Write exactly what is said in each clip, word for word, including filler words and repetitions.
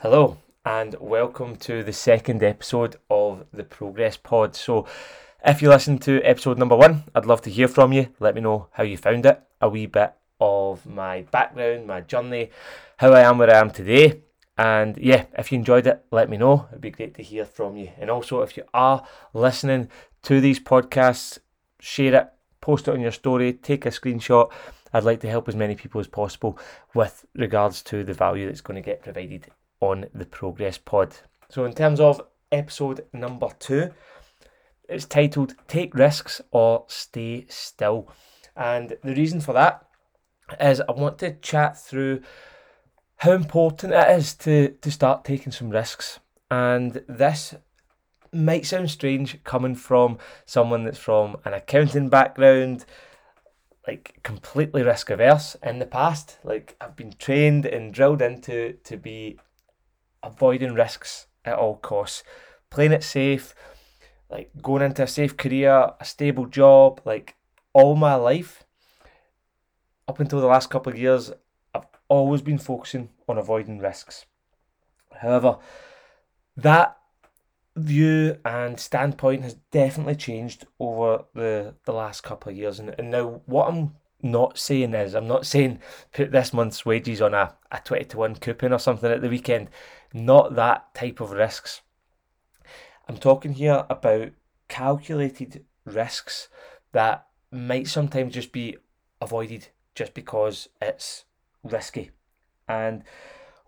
Hello and welcome to the second episode of The Progress Pod. So if you listened to episode number one, I'd love to hear from you. Let me know how you found it, a wee bit of my background, my journey, how I am where I am today. And yeah, if you enjoyed it, let me know. It'd be great to hear from you. And also if you are listening to these podcasts, share it, post it on your story, take a screenshot. I'd like to help as many people as possible with regards to the value that's going to get provided on the Progress Pod. So in terms of episode number two, it's titled Take Risks or Stay Still. And the reason for that is I want to chat through how important it is to, to start taking some risks. And this might sound strange coming from someone that's from an accounting background, like completely risk averse in the past. Like I've been trained and drilled into to be avoiding risks at all costs, playing it safe, like going into a safe career, a stable job, like all my life. Up until the last couple of years, I've always been focusing on avoiding risks. However, that view and standpoint has definitely changed over the, the last couple of years. And, and now what I'm not saying is, I'm not saying put this month's wages on a, a twenty to one coupon or something at the weekend. Not that type of risks. I'm talking here about calculated risks that might sometimes just be avoided just because it's risky. And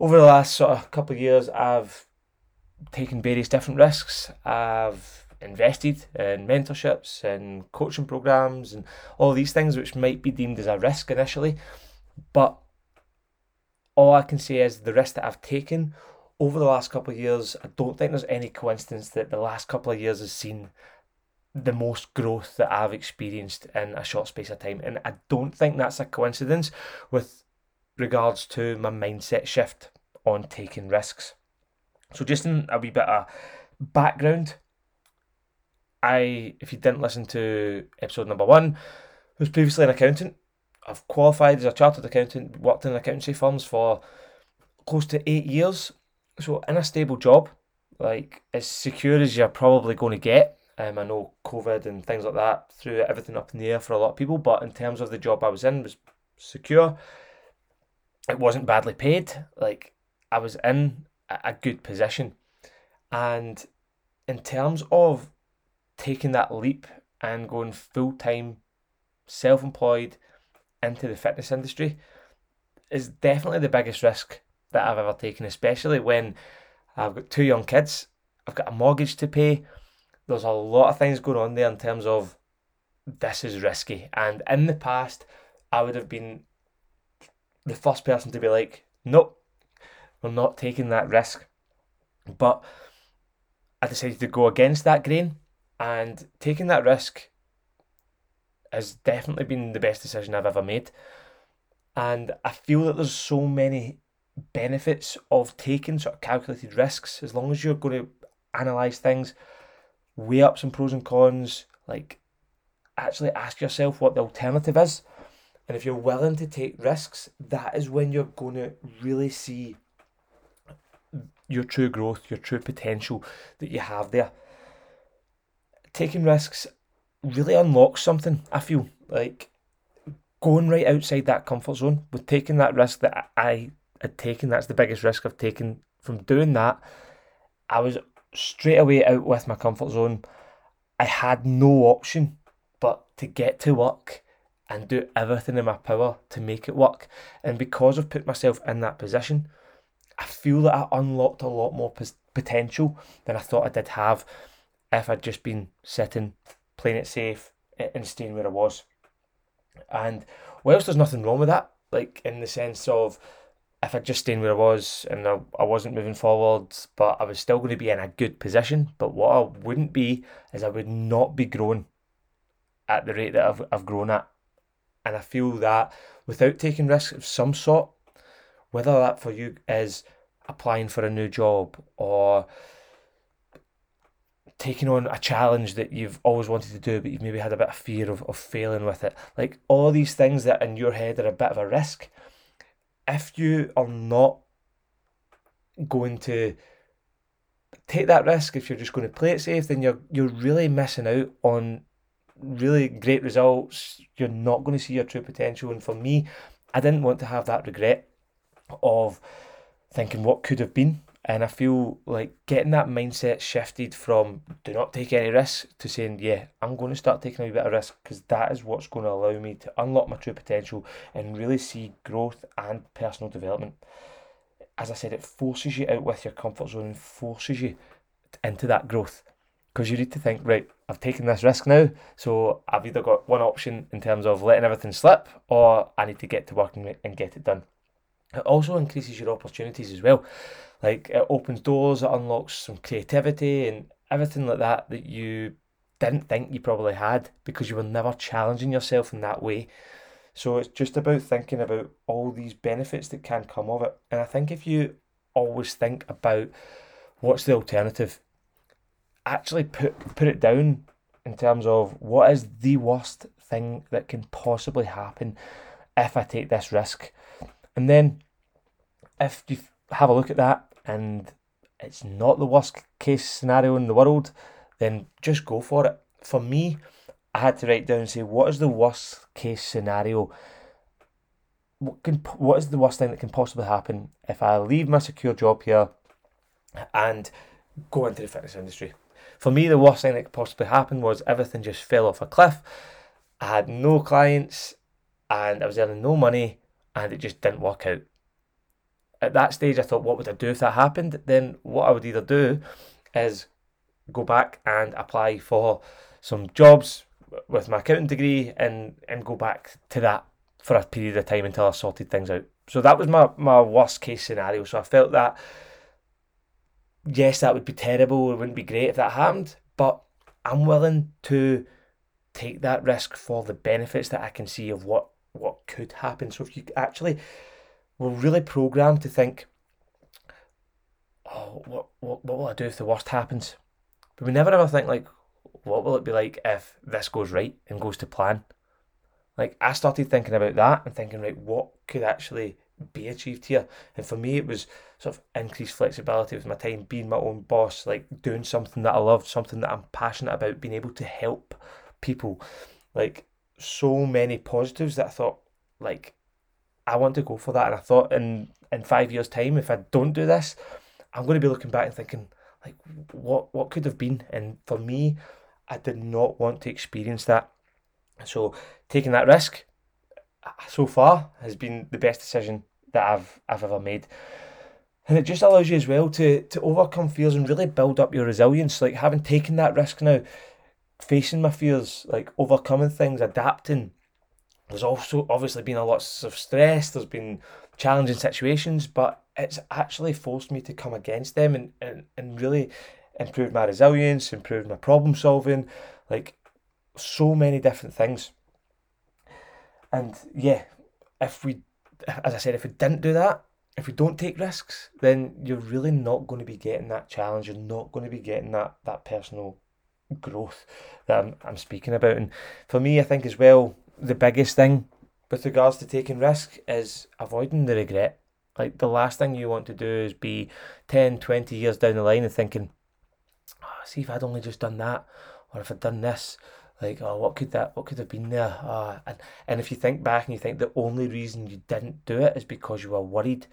over the last sort of couple of years, I've taken various different risks. I've invested in mentorships and coaching programs and all these things which might be deemed as a risk initially, but all I can say is the risk that I've taken over the last couple of years, I don't think there's any coincidence that the last couple of years has seen the most growth that I've experienced in a short space of time. And I don't think that's a coincidence with regards to my mindset shift on taking risks. So just in a wee bit of background, I, if you didn't listen to episode number one, was previously an accountant. I've qualified as a chartered accountant, worked in accountancy firms for close to eight years. So in a stable job, like as secure as you're probably going to get. Um, I know COVID and things like that threw everything up in the air for a lot of people, but in terms of the job I was in, it was secure. It wasn't badly paid. Like I was in a good position. And in terms of taking that leap and going full-time self-employed into the fitness industry is definitely the biggest risk that I've ever taken, especially when I've got two young kids, I've got a mortgage to pay. There's a lot of things going on there in terms of this is risky. And in the past, I would have been the first person to be like, nope, we're not taking that risk. But I decided to go against that grain. And taking that risk has definitely been the best decision I've ever made. And I feel that there's so many benefits of taking sort of calculated risks. As long as you're going to analyse things, weigh up some pros and cons, like actually ask yourself what the alternative is. And if you're willing to take risks, that is when you're going to really see your true growth, your true potential that you have there. Taking risks really unlocks something, I feel. Like, going right outside that comfort zone, with taking that risk that I had taken, that's the biggest risk I've taken from doing that. I was straight away out with my comfort zone. I had no option but to get to work and do everything in my power to make it work. And because I've put myself in that position, I feel that I unlocked a lot more p- potential than I thought I did have if I'd just been sitting, playing it safe and staying where I was. And whilst there's nothing wrong with that, like in the sense of if I'd just stayed where I was and I, I wasn't moving forward, but I was still going to be in a good position. But what I wouldn't be is I would not be growing at the rate that I've, I've grown at. And I feel that without taking risks of some sort, whether that for you is applying for a new job or taking on a challenge that you've always wanted to do but you've maybe had a bit of fear of, of failing with it. Like all these things that in your head are a bit of a risk. If you are not going to take that risk, if you're just going to play it safe, then you're you're really missing out on really great results. You're not going to see your true potential. And for me, I didn't want to have that regret of thinking what could have been. And I feel like getting that mindset shifted from do not take any risks to saying, yeah, I'm going to start taking a wee bit of risk, because that is what's going to allow me to unlock my true potential and really see growth and personal development. As I said, it forces you out with your comfort zone and forces you into that growth, because you need to think, right, I've taken this risk now, so I've either got one option in terms of letting everything slip, or I need to get to work and get it done. It also increases your opportunities as well. Like, it opens doors, it unlocks some creativity and everything like that that you didn't think you probably had, because you were never challenging yourself in that way. So it's just about thinking about all these benefits that can come of it. And I think if you always think about what's the alternative, actually put put it down in terms of what is the worst thing that can possibly happen if I take this risk. And then if you have a look at that and it's not the worst case scenario in the world, then just go for it. For me, I had to write down and say, what is the worst case scenario? What can, what is the worst thing that can possibly happen if I leave my secure job here and go into the fitness industry? For me, the worst thing that could possibly happen was everything just fell off a cliff. I had no clients and I was earning no money, and it just didn't work out. At that stage, I thought, what would I do if that happened? Then what I would either do is go back and apply for some jobs with my accounting degree and, and go back to that for a period of time until I sorted things out. So that was my, my worst case scenario. So I felt that, yes, that would be terrible. It wouldn't be great if that happened, but I'm willing to take that risk for the benefits that I can see of what what could happen. So if you actually were really programmed to think, oh, what, what what will I do if the worst happens? But we never ever think, like, what will it be like if this goes right and goes to plan? Like, I started thinking about that and thinking, right, what could actually be achieved here? And for me, it was sort of increased flexibility with my time, being my own boss, like doing something that I love, something that I'm passionate about, being able to help people. Like, so many positives that I thought, like, I want to go for that. And I thought in in five years time, if I don't do this, I'm going to be looking back and thinking, like, what what could have been? And for me, I did not want to experience that. So taking that risk so far has been the best decision that I've I've ever made. And it just allows you as well to to overcome fears and really build up your resilience. Like, having taken that risk now, facing my fears, like overcoming things, adapting. There's also obviously been a lot of stress, there's been challenging situations, but it's actually forced me to come against them and, and, and really improve my resilience, improve my problem solving, like so many different things. And yeah, if we, as I said, if we didn't do that, if we don't take risks, then you're really not going to be getting that challenge, you're not going to be getting that, that personal growth that I'm, I'm speaking about. And for me, I think as well, the biggest thing with regards to taking risk is avoiding the regret. Like, the last thing you want to do is be ten, twenty years down the line and thinking, oh, see if I'd only just done that, or if I'd done this, like, oh, what could that, what could have been there? Oh, and, and if you think back and you think the only reason you didn't do it is because you were worried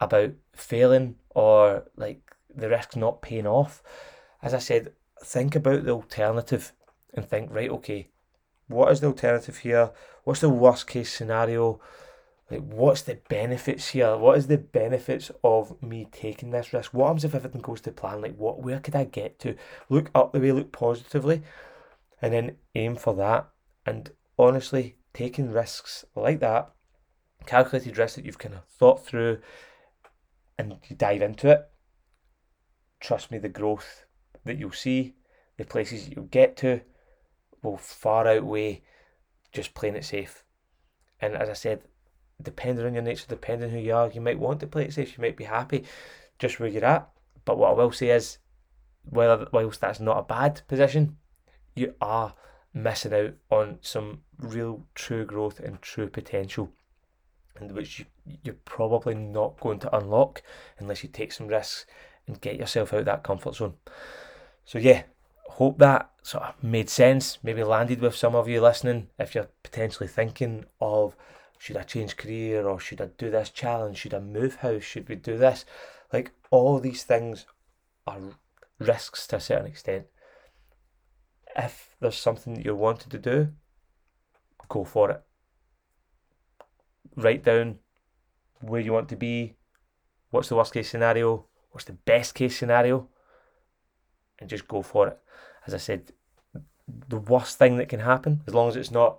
about failing or like the risk not paying off. As I said, think about the alternative and think, right, okay, what is the alternative here? What's the worst case scenario? Like, what's the benefits here? What is the benefits of me taking this risk? What happens if everything goes to plan? Like, what, where could I get to? Look up the way, look positively, and then aim for that. And honestly, taking risks like that, calculated risks that you've kind of thought through, and you dive into it, trust me, the growth that you'll see, the places that you'll get to, will far outweigh just playing it safe. And as I said, depending on your nature, depending on who you are, you might want to play it safe, you might be happy just where you're at. But what I will say is, whether, whilst that's not a bad position, you are missing out on some real true growth and true potential. and which you're probably not going to unlock unless you take some risks and get yourself out of that comfort zone. So yeah, hope that sort of made sense, maybe landed with some of you listening. If you're potentially thinking of, should I change career, or should I do this challenge, should I move house, should we do this? Like, all these things are risks to a certain extent. If there's something that you're wanting to do, go for it. Write down where you want to be, what's the worst case scenario, what's the best case scenario, and just go for it. As I said, the worst thing that can happen, as long as it's not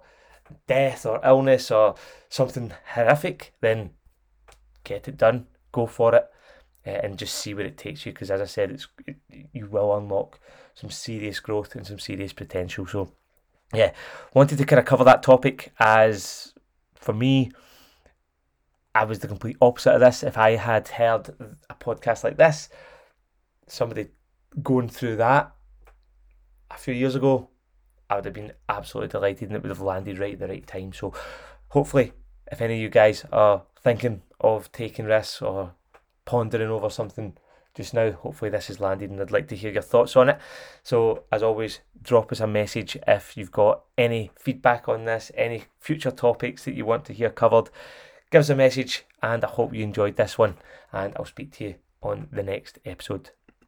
death or illness or something horrific, then get it done, go for it, and just see where it takes you, because as I said, it's it, you will unlock some serious growth and some serious potential. So yeah, wanted to kind of cover that topic, as for me, I was the complete opposite of this. If I had heard a podcast like this, somebody going through that a few years ago, I would have been absolutely delighted, and it would have landed right at the right time. So hopefully, if any of you guys are thinking of taking risks or pondering over something just now, hopefully this has landed, and I'd like to hear your thoughts on it. So as always, drop us a message if you've got any feedback on this, any future topics that you want to hear covered. Give us a message, and I hope you enjoyed this one, and I'll speak to you on the next episode.